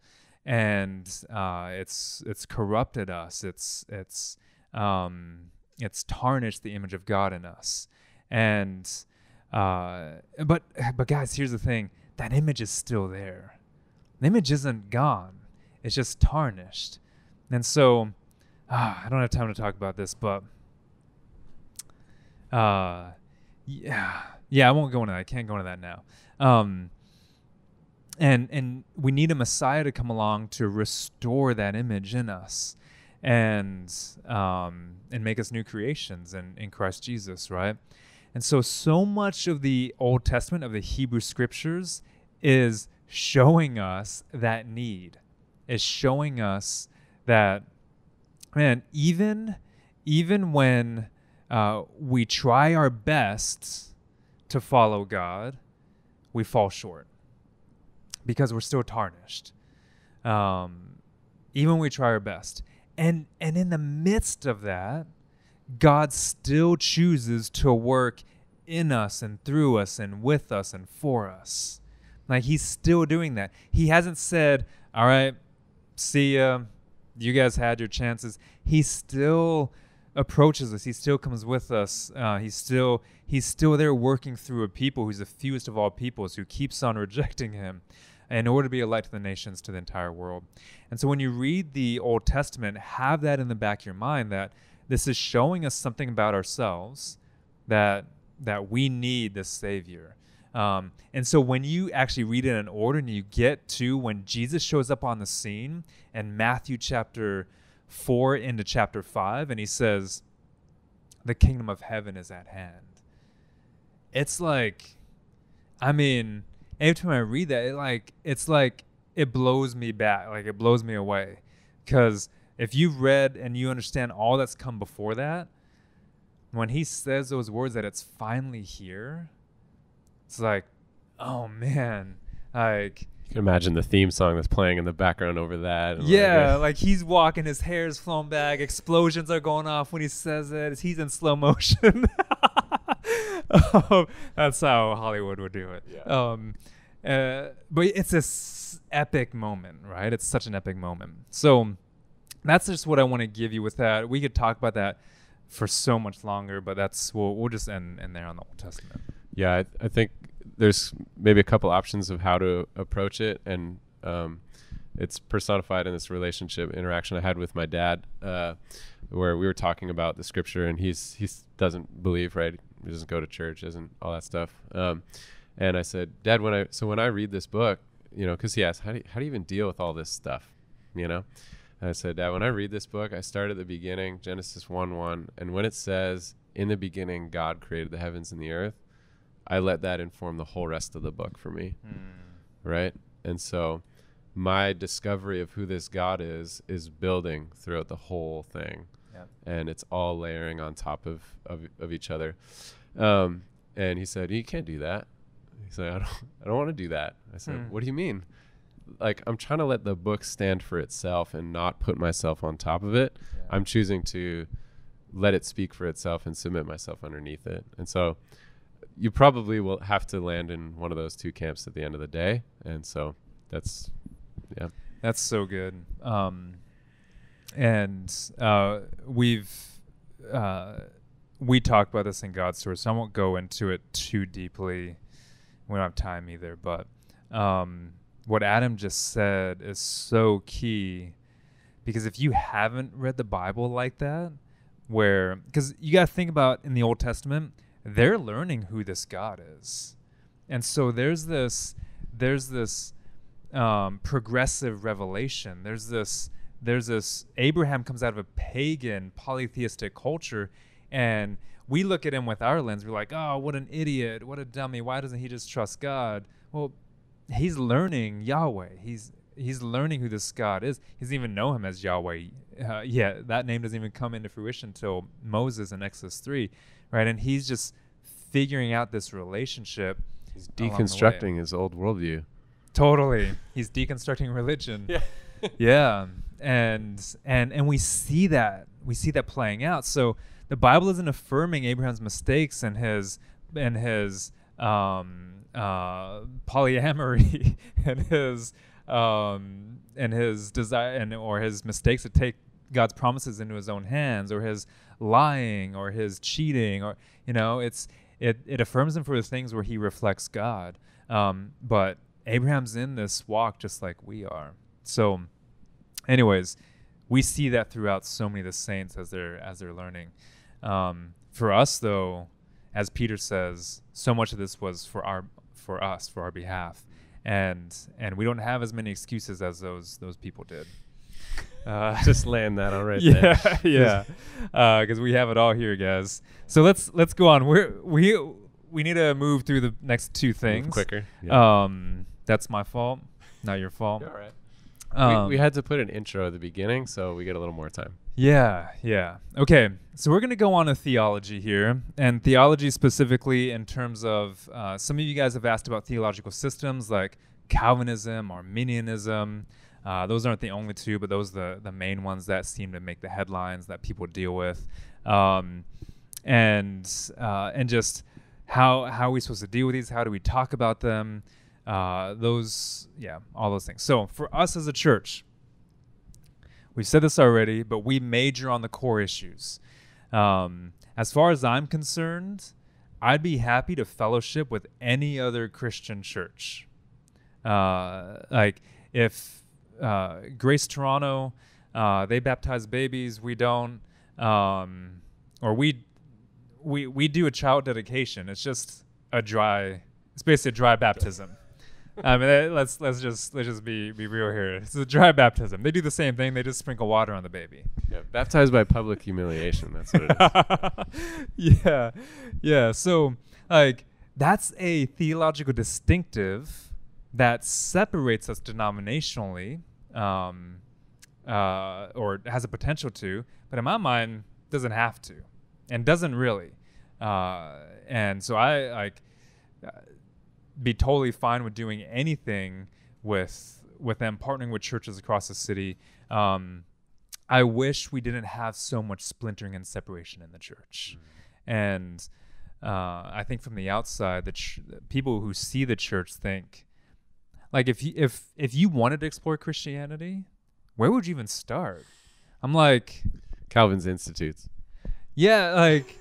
and uh, it's it's corrupted us. It's it's um, It's tarnished the image of God in us. And, uh, but, but guys, here's the thing. That image is still there. The image isn't gone. It's just tarnished. And so, uh, I don't have time to talk about this, but, uh, yeah, yeah, I won't go into that. I can't go into that now. Um, and, and we need a Messiah to come along to restore that image in us, and um and make us new creations in, in Christ Jesus, right? And so so much of the Old Testament, of the Hebrew scriptures, is showing us that need, is showing us that, man, even even when uh we try our best to follow God, we fall short because we're still tarnished. Um even when we try our best. And and in the midst of that, God still chooses to work in us and through us and with us and for us. Like, he's still doing that. He hasn't said, all right, see ya, you guys had your chances. He still approaches us. He still comes with us. Uh, he's still he's still there working through a people who's the fewest of all peoples, who keeps on rejecting him, in order to be a light to the nations, to the entire world. And so when you read the Old Testament, have that in the back of your mind, that this is showing us something about ourselves, that that we need this Savior. Um, and so when you actually read it in order and you get to when Jesus shows up on the scene in Matthew chapter four into chapter five, and he says, the kingdom of heaven is at hand. It's like, I mean... every time I read that, it like it's like it blows me back. Like, it blows me away. Because if you've read and you understand all that's come before that, when he says those words that it's finally here, it's like, oh, man, like... You can imagine the theme song that's playing in the background over that. And yeah, like, like he's walking, his hair's flown back, explosions are going off when he says it. He's in slow motion. um, that's how Hollywood would do it. Yeah. Um, uh, but it's this epic moment, right? It's such an epic moment. So that's just what I want to give you with that. We could talk about that for so much longer, but that's we'll, we'll just end, end there on the Old Testament. Yeah, I, I think... there's maybe a couple options of how to approach it, and um, it's personified in this relationship interaction I had with my dad, uh, where we were talking about the scripture, and he's he doesn't believe, right? He doesn't go to church, doesn't all that stuff. Um, and I said, Dad, when I so when I read this book, you know, because he asked, how do you, how do you even deal with all this stuff, you know? And I said, Dad, when I read this book, I start at the beginning, Genesis one one, and when it says, "In the beginning, God created the heavens and the earth," I let that inform the whole rest of the book for me, mm. right? And so my discovery of who this God is is building throughout the whole thing, yep. and it's all layering on top of, of, of each other. Um, and he said, you can't do that. He said, I don't, I don't want to do that. I said, mm. what do you mean? Like, I'm trying to let the book stand for itself and not put myself on top of it. Yeah. I'm choosing to let it speak for itself and submit myself underneath it. And so... you probably will have to land in one of those two camps at the end of the day. And so that's, yeah. That's so good. Um, and uh, we've, uh, we talked about this in God's story, so I won't go into it too deeply. We don't have time either, but um, what Adam just said is so key, because if you haven't read the Bible like that, where, because you got to think about in the Old Testament, they're learning who this God is. And so there's this, there's this um, progressive revelation. There's this, there's this, Abraham comes out of a pagan polytheistic culture, and we look at him with our lens. We're like, oh, what an idiot. What a dummy. Why doesn't he just trust God? Well, he's learning Yahweh. He's, he's learning who this God is. He doesn't even know him as Yahweh. Uh, yeah, that name doesn't even come into fruition until Moses in Exodus three. Right, and he's just figuring out this relationship. He's deconstructing his old worldview. Totally, he's deconstructing religion. Yeah, yeah, and and and we see that we see that playing out. So the Bible isn't affirming Abraham's mistakes and his and his um, uh, polyamory and his um, and his desire and or his mistakes to take God's promises into his own hands, or his lying, or his cheating, or, you know, it's, it, it affirms him for the things where he reflects God. Um, but Abraham's in this walk just like we are. So anyways, we see that throughout so many of the saints as they're, as they're learning. Um, for us though, as Peter says, so much of this was for our, for us, for our behalf. And, and we don't have as many excuses as those, those people did. Uh, just land that all right yeah, there. Yeah, yeah, because uh, we have it all here, guys. So let's let's go on. We we we need to move through the next two things move quicker. Yeah. Um, that's my fault, not your fault. All right. Um, we, we had to put an intro at the beginning, so we get a little more time. Yeah, yeah. Okay, so we're gonna go on to theology here, and theology specifically in terms of uh, some of you guys have asked about theological systems like Calvinism, Arminianism. Uh, those aren't the only two, but those are the, the main ones that seem to make the headlines that people deal with. Um, and uh, and just how, how are we supposed to deal with these? How do we talk about them? Uh, those, yeah, all those things. So for us as a church, we've said this already, but we major on the core issues. Um, as far as I'm concerned, I'd be happy to fellowship with any other Christian church. Uh, like if... Uh, Grace Toronto, uh, they baptize babies. We don't, um, or we, we, we do a child dedication. It's just a dry, it's basically a dry baptism. I mean, let's, let's just, let's just be, be real here. It's a dry baptism. They do the same thing. They just sprinkle water on the baby. Yeah. Baptized by public humiliation. That's what it is. Yeah. Yeah. So like that's a theological distinctive that separates us denominationally, um, uh, or has a potential to, but in my mind, doesn't have to, and doesn't really. Uh, and so I like uh, be totally fine with doing anything with with them partnering with churches across the city. Um, I wish we didn't have so much splintering and separation in the church. Mm-hmm. And uh, I think from the outside, the ch people who see the church think, like, if you, if if you wanted to explore Christianity, where would you even start? I'm like, Calvin's Institutes. Yeah, like,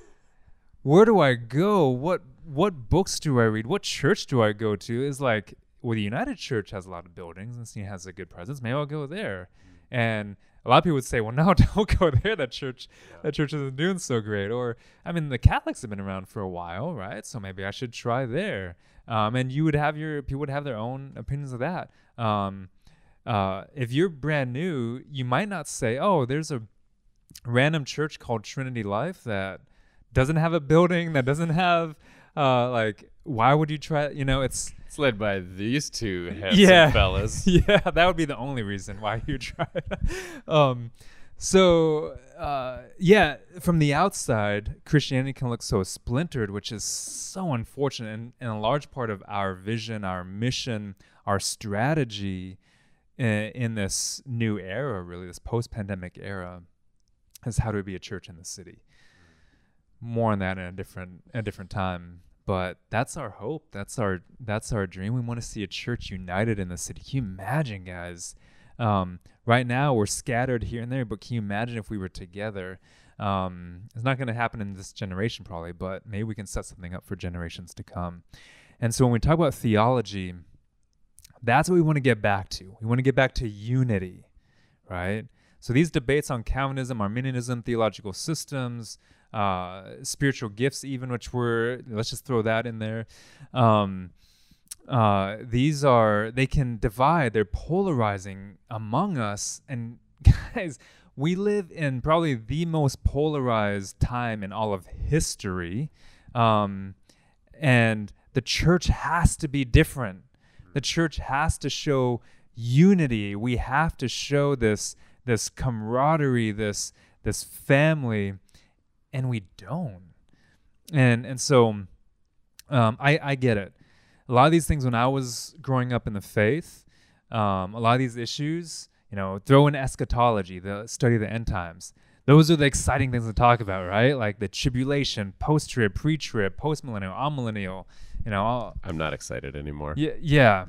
where do I go? What what books do I read? What church do I go to? Is like, well, the United Church has a lot of buildings and it has a good presence. Maybe I'll go there. And a lot of people would say, well, no, don't go there. That church, yeah. that church isn't doing so great. Or, I mean, the Catholics have been around for a while, right? So maybe I should try there. Um, and you would have your, people would have their own opinions of that. Um, uh, if you're brand new, you might not say, oh, there's a random church called Trinity Life that doesn't have a building, that doesn't have, uh, like, why would you try, you know, it's, it's led by these two handsome yeah, fellas. Yeah, that would be the only reason why you try it. um, so, uh, yeah, from the outside, Christianity can look so splintered, which is so unfortunate. And, and a large part of our vision, our mission, our strategy in, in this new era, really, this post-pandemic era, is how do we be a church in the city? More on that in a different, a different time. But that's our hope. That's our, that's our dream. We want to see a church united in the city. Can you imagine, guys? Um, right now we're scattered here and there, but can you imagine if we were together? Um, it's not going to happen in this generation probably, but maybe we can set something up for generations to come. And so when we talk about theology, that's what we want to get back to. We want to get back to unity, right? So these debates on Calvinism, Arminianism, theological systems, uh, spiritual gifts even, which were, let's just throw that in there. Um, uh, these are, they can divide, they're polarizing among us. And guys, we live in probably the most polarized time in all of history. Um, and the church has to be different. The church has to show unity. We have to show this this camaraderie, this this family, and we don't. And and so um, I, I get it. A lot of these things when I was growing up in the faith, um, a lot of these issues, you know, throw in eschatology, the study of the end times. Those are the exciting things to talk about, right? Like the tribulation, post-trib, pre-trib, post-millennial, amillennial, you know. All, I'm not excited anymore. Yeah, yeah.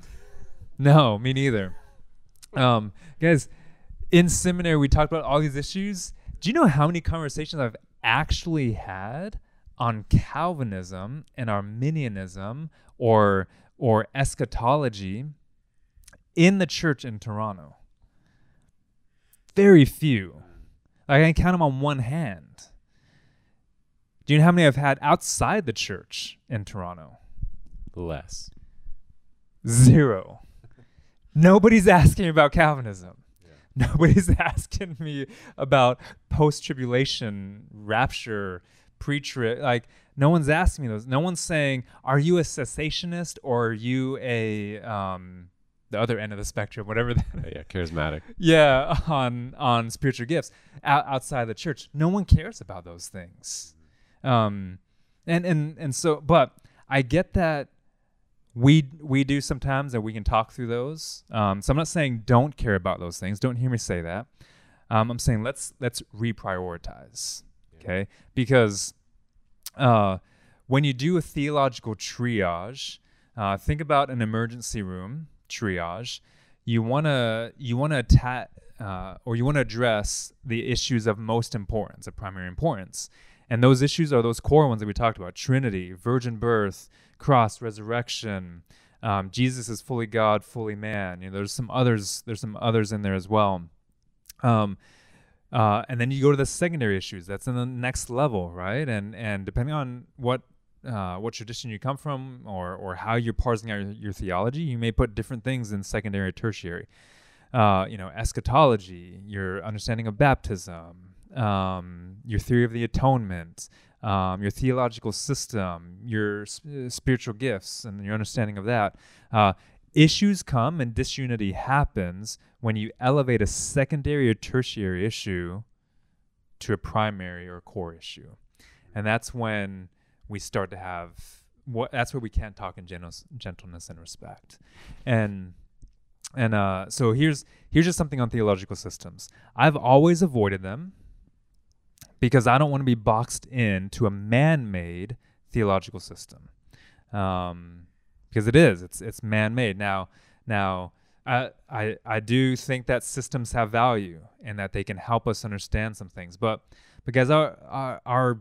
No, me neither. Um, guys, in seminary, we talked about all these issues. Do you know how many conversations I've actually had on Calvinism and Arminianism or or eschatology in the church in Toronto? Very few. Like, I can count them on one hand. Do you know how many I've had outside the church in Toronto? Less. Zero. Nobody's asking about Calvinism. Nobody's asking me about post-tribulation, rapture, pre-trib. Like, no one's asking me those. No one's saying, are you a cessationist or are you a, um, the other end of the spectrum, whatever that is. Yeah, charismatic. Yeah, on, on spiritual gifts o outside the church. No one cares about those things. Um, and, and, and so, but I get that. We, we do sometimes, and we can talk through those. Um, so I'm not saying don't care about those things. Don't hear me say that. Um, I'm saying let's let's reprioritize, okay? Yeah. Because uh, when you do a theological triage, uh, think about an emergency room triage. You wanna you wanna attack uh, or you wanna address the issues of most importance, of primary importance. And those issues are those core ones that we talked about: Trinity, virgin birth, cross, resurrection. Um, Jesus is fully God, fully man. You know, there's some others. There's some others in there as well. Um, uh, and then you go to the secondary issues. That's in the next level, right? And and depending on what uh, what tradition you come from, or or how you're parsing out your, your theology, you may put different things in secondary, or tertiary. Uh, you know, eschatology, your understanding of baptism. Um, your theory of the atonement, um, your theological system, your sp spiritual gifts, and your understanding of that. Uh, Issues come and disunity happens when you elevate a secondary or tertiary issue to a primary or core issue. And that's when we start to have, what that's where we can't talk in genos, gentleness and respect. And and uh, so here's, here's just something on theological systems. I've always avoided them because I don't want to be boxed in to a man-made theological system. Um, because it is, it's it's man-made. Now, now I, I I do think that systems have value and that they can help us understand some things. But because our our our,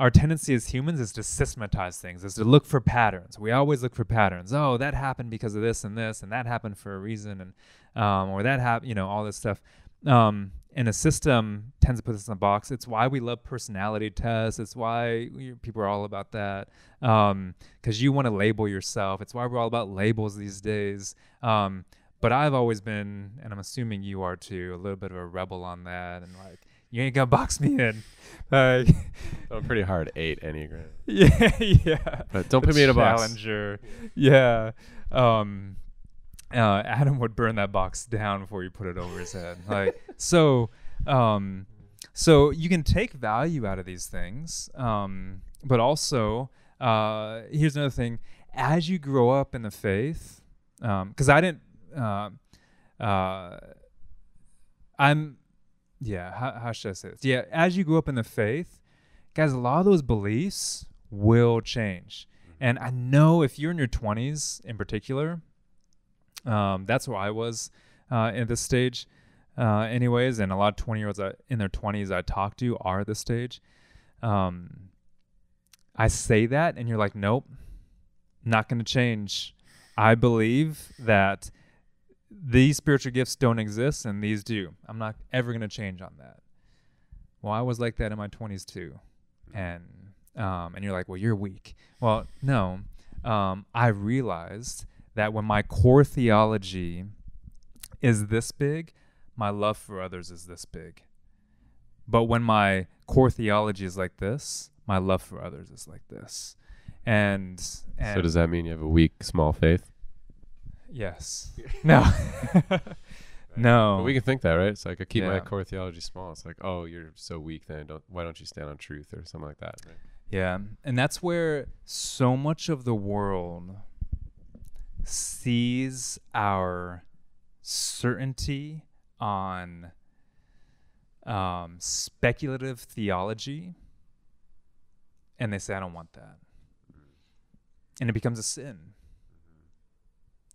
our tendency as humans is to systematize things, is to look for patterns. We always look for patterns. Oh, that happened because of this and this, and that happened for a reason, and um, or that happened, you know, all this stuff. Um, and a system tends to put us in a box. It's why we love personality tests. It's why we, people are all about that. Um, cause you want to label yourself. It's why we're all about labels these days. Um, but I've always been, and I'm assuming you are too, a little bit of a rebel on that. And like, you ain't gonna box me in. Uh, I'm pretty hard eight Enneagram. Yeah. Yeah. But don't the put me in a box. Challenger. Yeah. Um, Uh, Adam would burn that box down before you put it over his head. Like, so, um, so you can take value out of these things. Um, but also, uh, here's another thing. As you grow up in the faith, um, cause I didn't, uh, uh, I'm, yeah. How, how should I say this? Yeah. As you grow up in the faith, guys, a lot of those beliefs will change. And I know if you're in your twenties in particular, Um, that's where I was uh, at this stage uh, anyways. And a lot of twenty-year-olds in their twenties I talk to are at this stage. Um, I say that and you're like, nope, not going to change. I believe that these spiritual gifts don't exist and these do. I'm not ever going to change on that. Well, I was like that in my twenties too. And, um, and you're like, well, you're weak. Well, no, um, I realized that when my core theology is this big, my love for others is this big. But when my core theology is like this, my love for others is like this. And, and so does that mean you have a weak, small faith? Yes. No. No. But we can think that, right? It's like, I keep yeah. my core theology small. It's like, oh, you're so weak, then don't, why don't you stand on truth or something like that, right? Yeah, and that's where so much of the world sees our certainty on um, speculative theology, and they say, I don't want that. And it becomes a sin.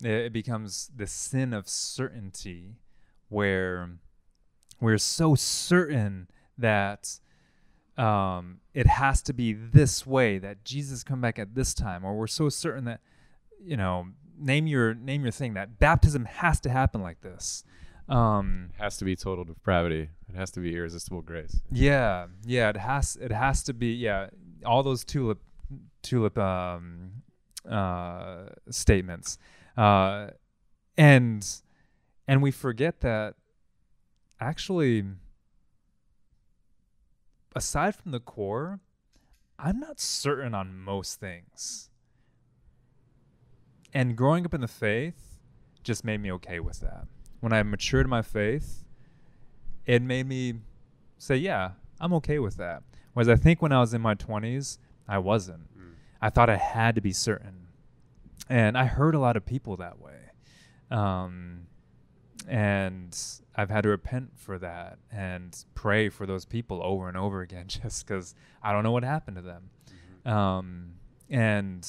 It becomes the sin of certainty, where we're so certain that um, it has to be this way, that Jesus come back at this time, or we're so certain that, you know, name your name your thing, that baptism has to happen like this. Um, it has to be total depravity. It has to be irresistible grace. Yeah, yeah. It has it has to be. Yeah, all those tulip tulip um, uh, statements, uh, and and we forget that actually, aside from the core, I'm not certain on most things. And growing up in the faith just made me okay with that. When I matured my faith, it made me say, yeah, I'm okay with that. Whereas I think when I was in my twenties, I wasn't. Mm. I thought I had to be certain. And I heard a lot of people that way. Um, and I've had to repent for that and pray for those people over and over again just because I don't know what happened to them. Mm-hmm. Um, and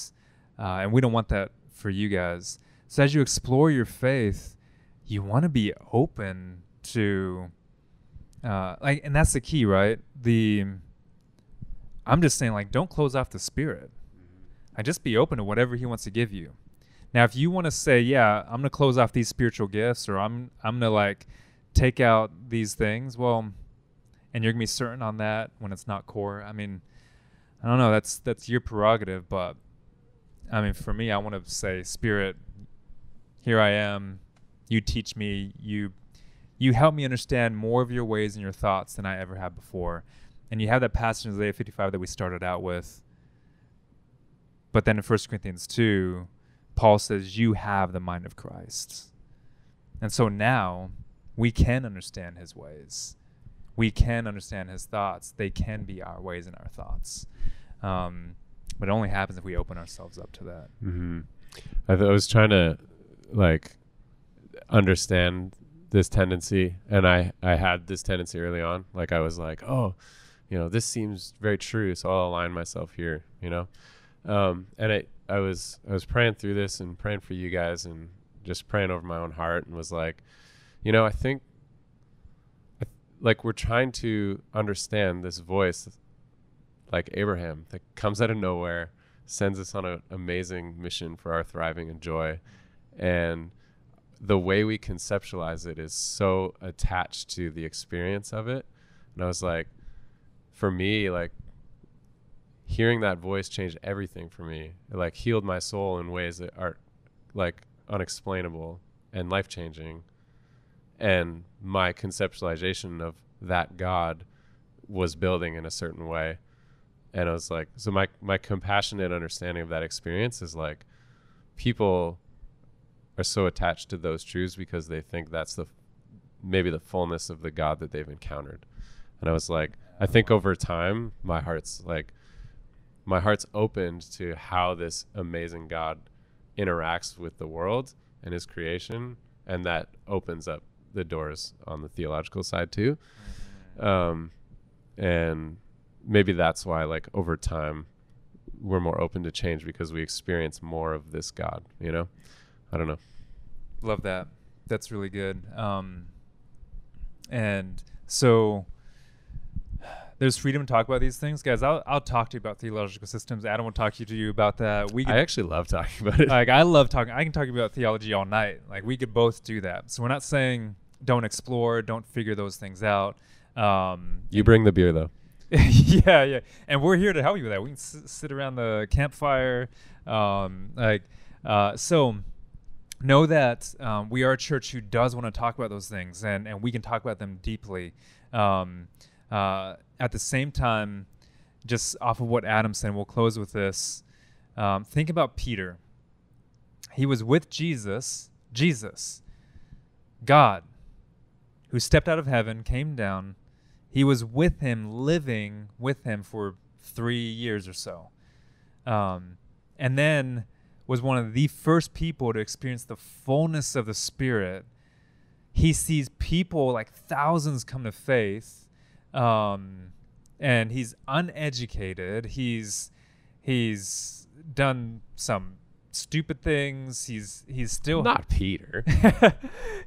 uh, and we don't want that for you guys. So as you explore your faith, you want to be open to uh like, and that's the key, right? The I'm just saying, like, don't close off the Spirit. I just be open to whatever He wants to give you. Now if you want to say, yeah, I'm gonna close off these spiritual gifts, or I'm I'm gonna like take out these things, well, and you're gonna be certain on that when it's not core, I mean, I don't know, that's that's your prerogative. But I mean, for me, I want to say, Spirit, here I am. You teach me. You you help me understand more of your ways and your thoughts than I ever have before. And you have that passage in Isaiah fifty-five that we started out with. But then in First Corinthians two, Paul says, you have the mind of Christ. And so now we can understand his ways. We can understand his thoughts. They can be our ways and our thoughts. Um, but it only happens if we open ourselves up to that. Mm-hmm. I, th- I was trying to like understand this tendency, and I, I had this tendency early on. Like I was like, oh, you know, this seems very true, so I'll align myself here, you know? Um, and I, I was, I was praying through this and praying for you guys and just praying over my own heart, and was like, you know, I think like we're trying to understand this voice like Abraham that comes out of nowhere, sends us on an amazing mission for our thriving and joy. And the way we conceptualize it is so attached to the experience of it. And I was like, for me, like hearing that voice changed everything for me. It like healed my soul in ways that are like unexplainable and life-changing. And my conceptualization of that God was building in a certain way. And I was like, so my, my compassionate understanding of that experience is like, people are so attached to those truths because they think that's the, maybe the fullness of the God that they've encountered. And I was like, I think over time, my heart's like, my heart's opened to how this amazing God interacts with the world and his creation. And that opens up the doors on the theological side too. Um, and maybe that's why like over time we're more open to change, because we experience more of this God, you know? I don't know. Love that. That's really good. Um, and so there's freedom to talk about these things, guys. I'll, I'll talk to you about theological systems. Adam will talk to you about that. We could, I actually love talking about it. Like I love talking. I can talk about theology all night. Like we could both do that. So we're not saying don't explore, don't figure those things out. Um, you bring the beer though. yeah, yeah. And we're here to help you with that. We can s- sit around the campfire. Um, like, uh, so know that um, we are a church who does want to talk about those things, and, and we can talk about them deeply. Um, uh, at the same time, just off of what Adam said, we'll close with this. Um, think about Peter. He was with Jesus, Jesus, God, who stepped out of heaven, came down. He was with him, living with him for three years or so. Um, and then was one of the first people to experience the fullness of the Spirit. He sees people, like thousands, come to faith. Um, and he's uneducated. He's he's done some stupid things. He's he's still... Not Peter.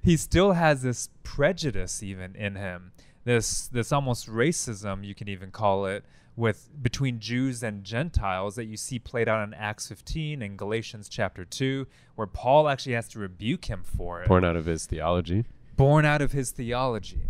He still has this prejudice even in him. This this almost racism, you can even call it, with between Jews and Gentiles that you see played out in Acts fifteen and Galatians chapter two, where Paul actually has to rebuke him for it. Born out of his theology. Born out of his theology.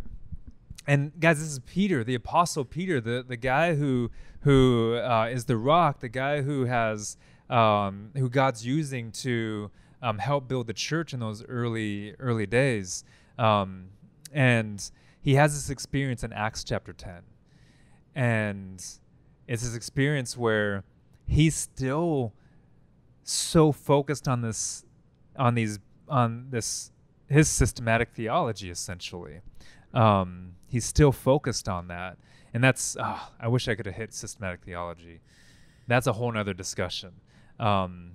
And guys, this is Peter, the Apostle Peter, the, the guy who who uh, is the rock, the guy who has um, who God's using to um, help build the church in those early early days. Um, and he has this experience in Acts chapter ten, and it's this experience where he's still so focused on this, on these, on this, his systematic theology, essentially. Um, he's still focused on that. And that's, oh, I wish I could have hit systematic theology. That's a whole nother discussion. Um,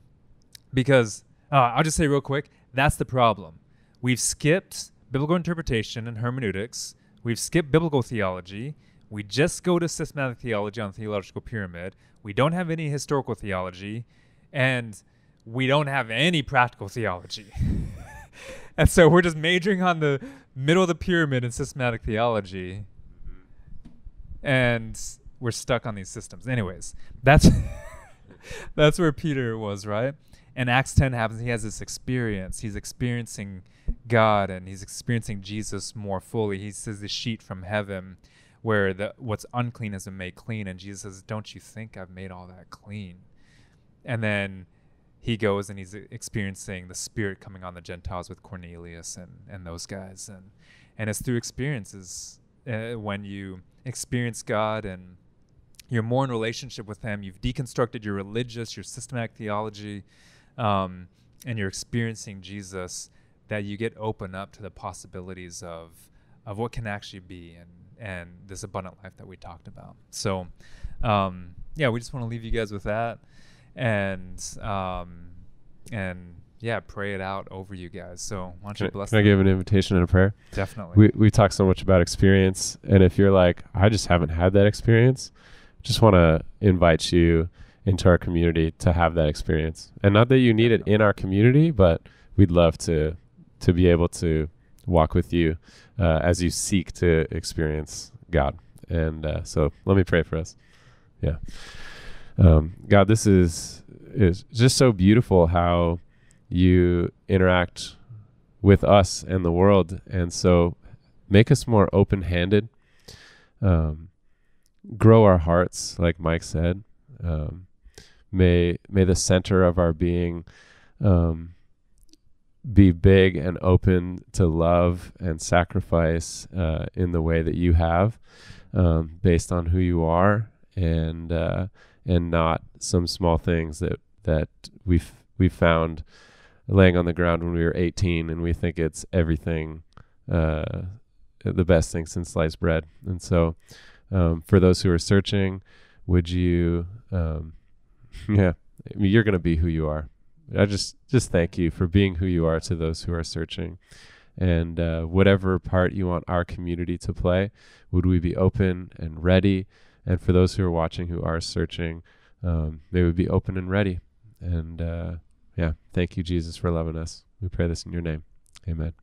because uh, I'll just say real quick, that's the problem. We've skipped biblical interpretation and hermeneutics. We've skipped biblical theology. We just go to systematic theology on the theological pyramid. We don't have any historical theology, and we don't have any practical theology. And so we're just majoring on the middle of the pyramid in systematic theology, and we're stuck on these systems. Anyways, that's that's where Peter was, right? And Acts ten happens. He has this experience. He's experiencing God, and he's experiencing Jesus more fully. He sees the sheet from heaven where the what's unclean has been made clean. And Jesus says, don't you think I've made all that clean? And then he goes and he's experiencing the Spirit coming on the Gentiles with Cornelius and, and those guys. And, and it's through experiences uh, when you experience God and you're more in relationship with him. You've deconstructed your religious, your systematic theology. Um, and you're experiencing Jesus, that you get open up to the possibilities of of what can actually be and and this abundant life that we talked about. So um, yeah, we just want to leave you guys with that, and um, and yeah, pray it out over you guys. So why don't can you bless I, can them? I give an invitation and a prayer? Definitely. We we talk so much about experience, and if you're like, I just haven't had that experience, just want to invite you into our community to have that experience. And not that you need it in our community, but we'd love to to be able to walk with you uh, as you seek to experience God. And uh, so let me pray for us. Yeah. Um, God, this is, is just so beautiful how you interact with us and the world. And so make us more open-handed. Um, grow our hearts, like Mike said. Um, may may the center of our being um, be big and open to love and sacrifice uh, in the way that you have, um, based on who you are, and uh, and not some small things that that we've we found laying on the ground when we were eighteen, and we think it's everything, uh, the best thing since sliced bread. And so, um, for those who are searching, would you, um, yeah, I mean, you're going to be who you are. I just, just thank you for being who you are to those who are searching, and, uh, whatever part you want our community to play, would we be open and ready? And for those who are watching, who are searching, um, they would be open and ready. And, uh, yeah, thank you, Jesus, for loving us. We pray this in your name. Amen.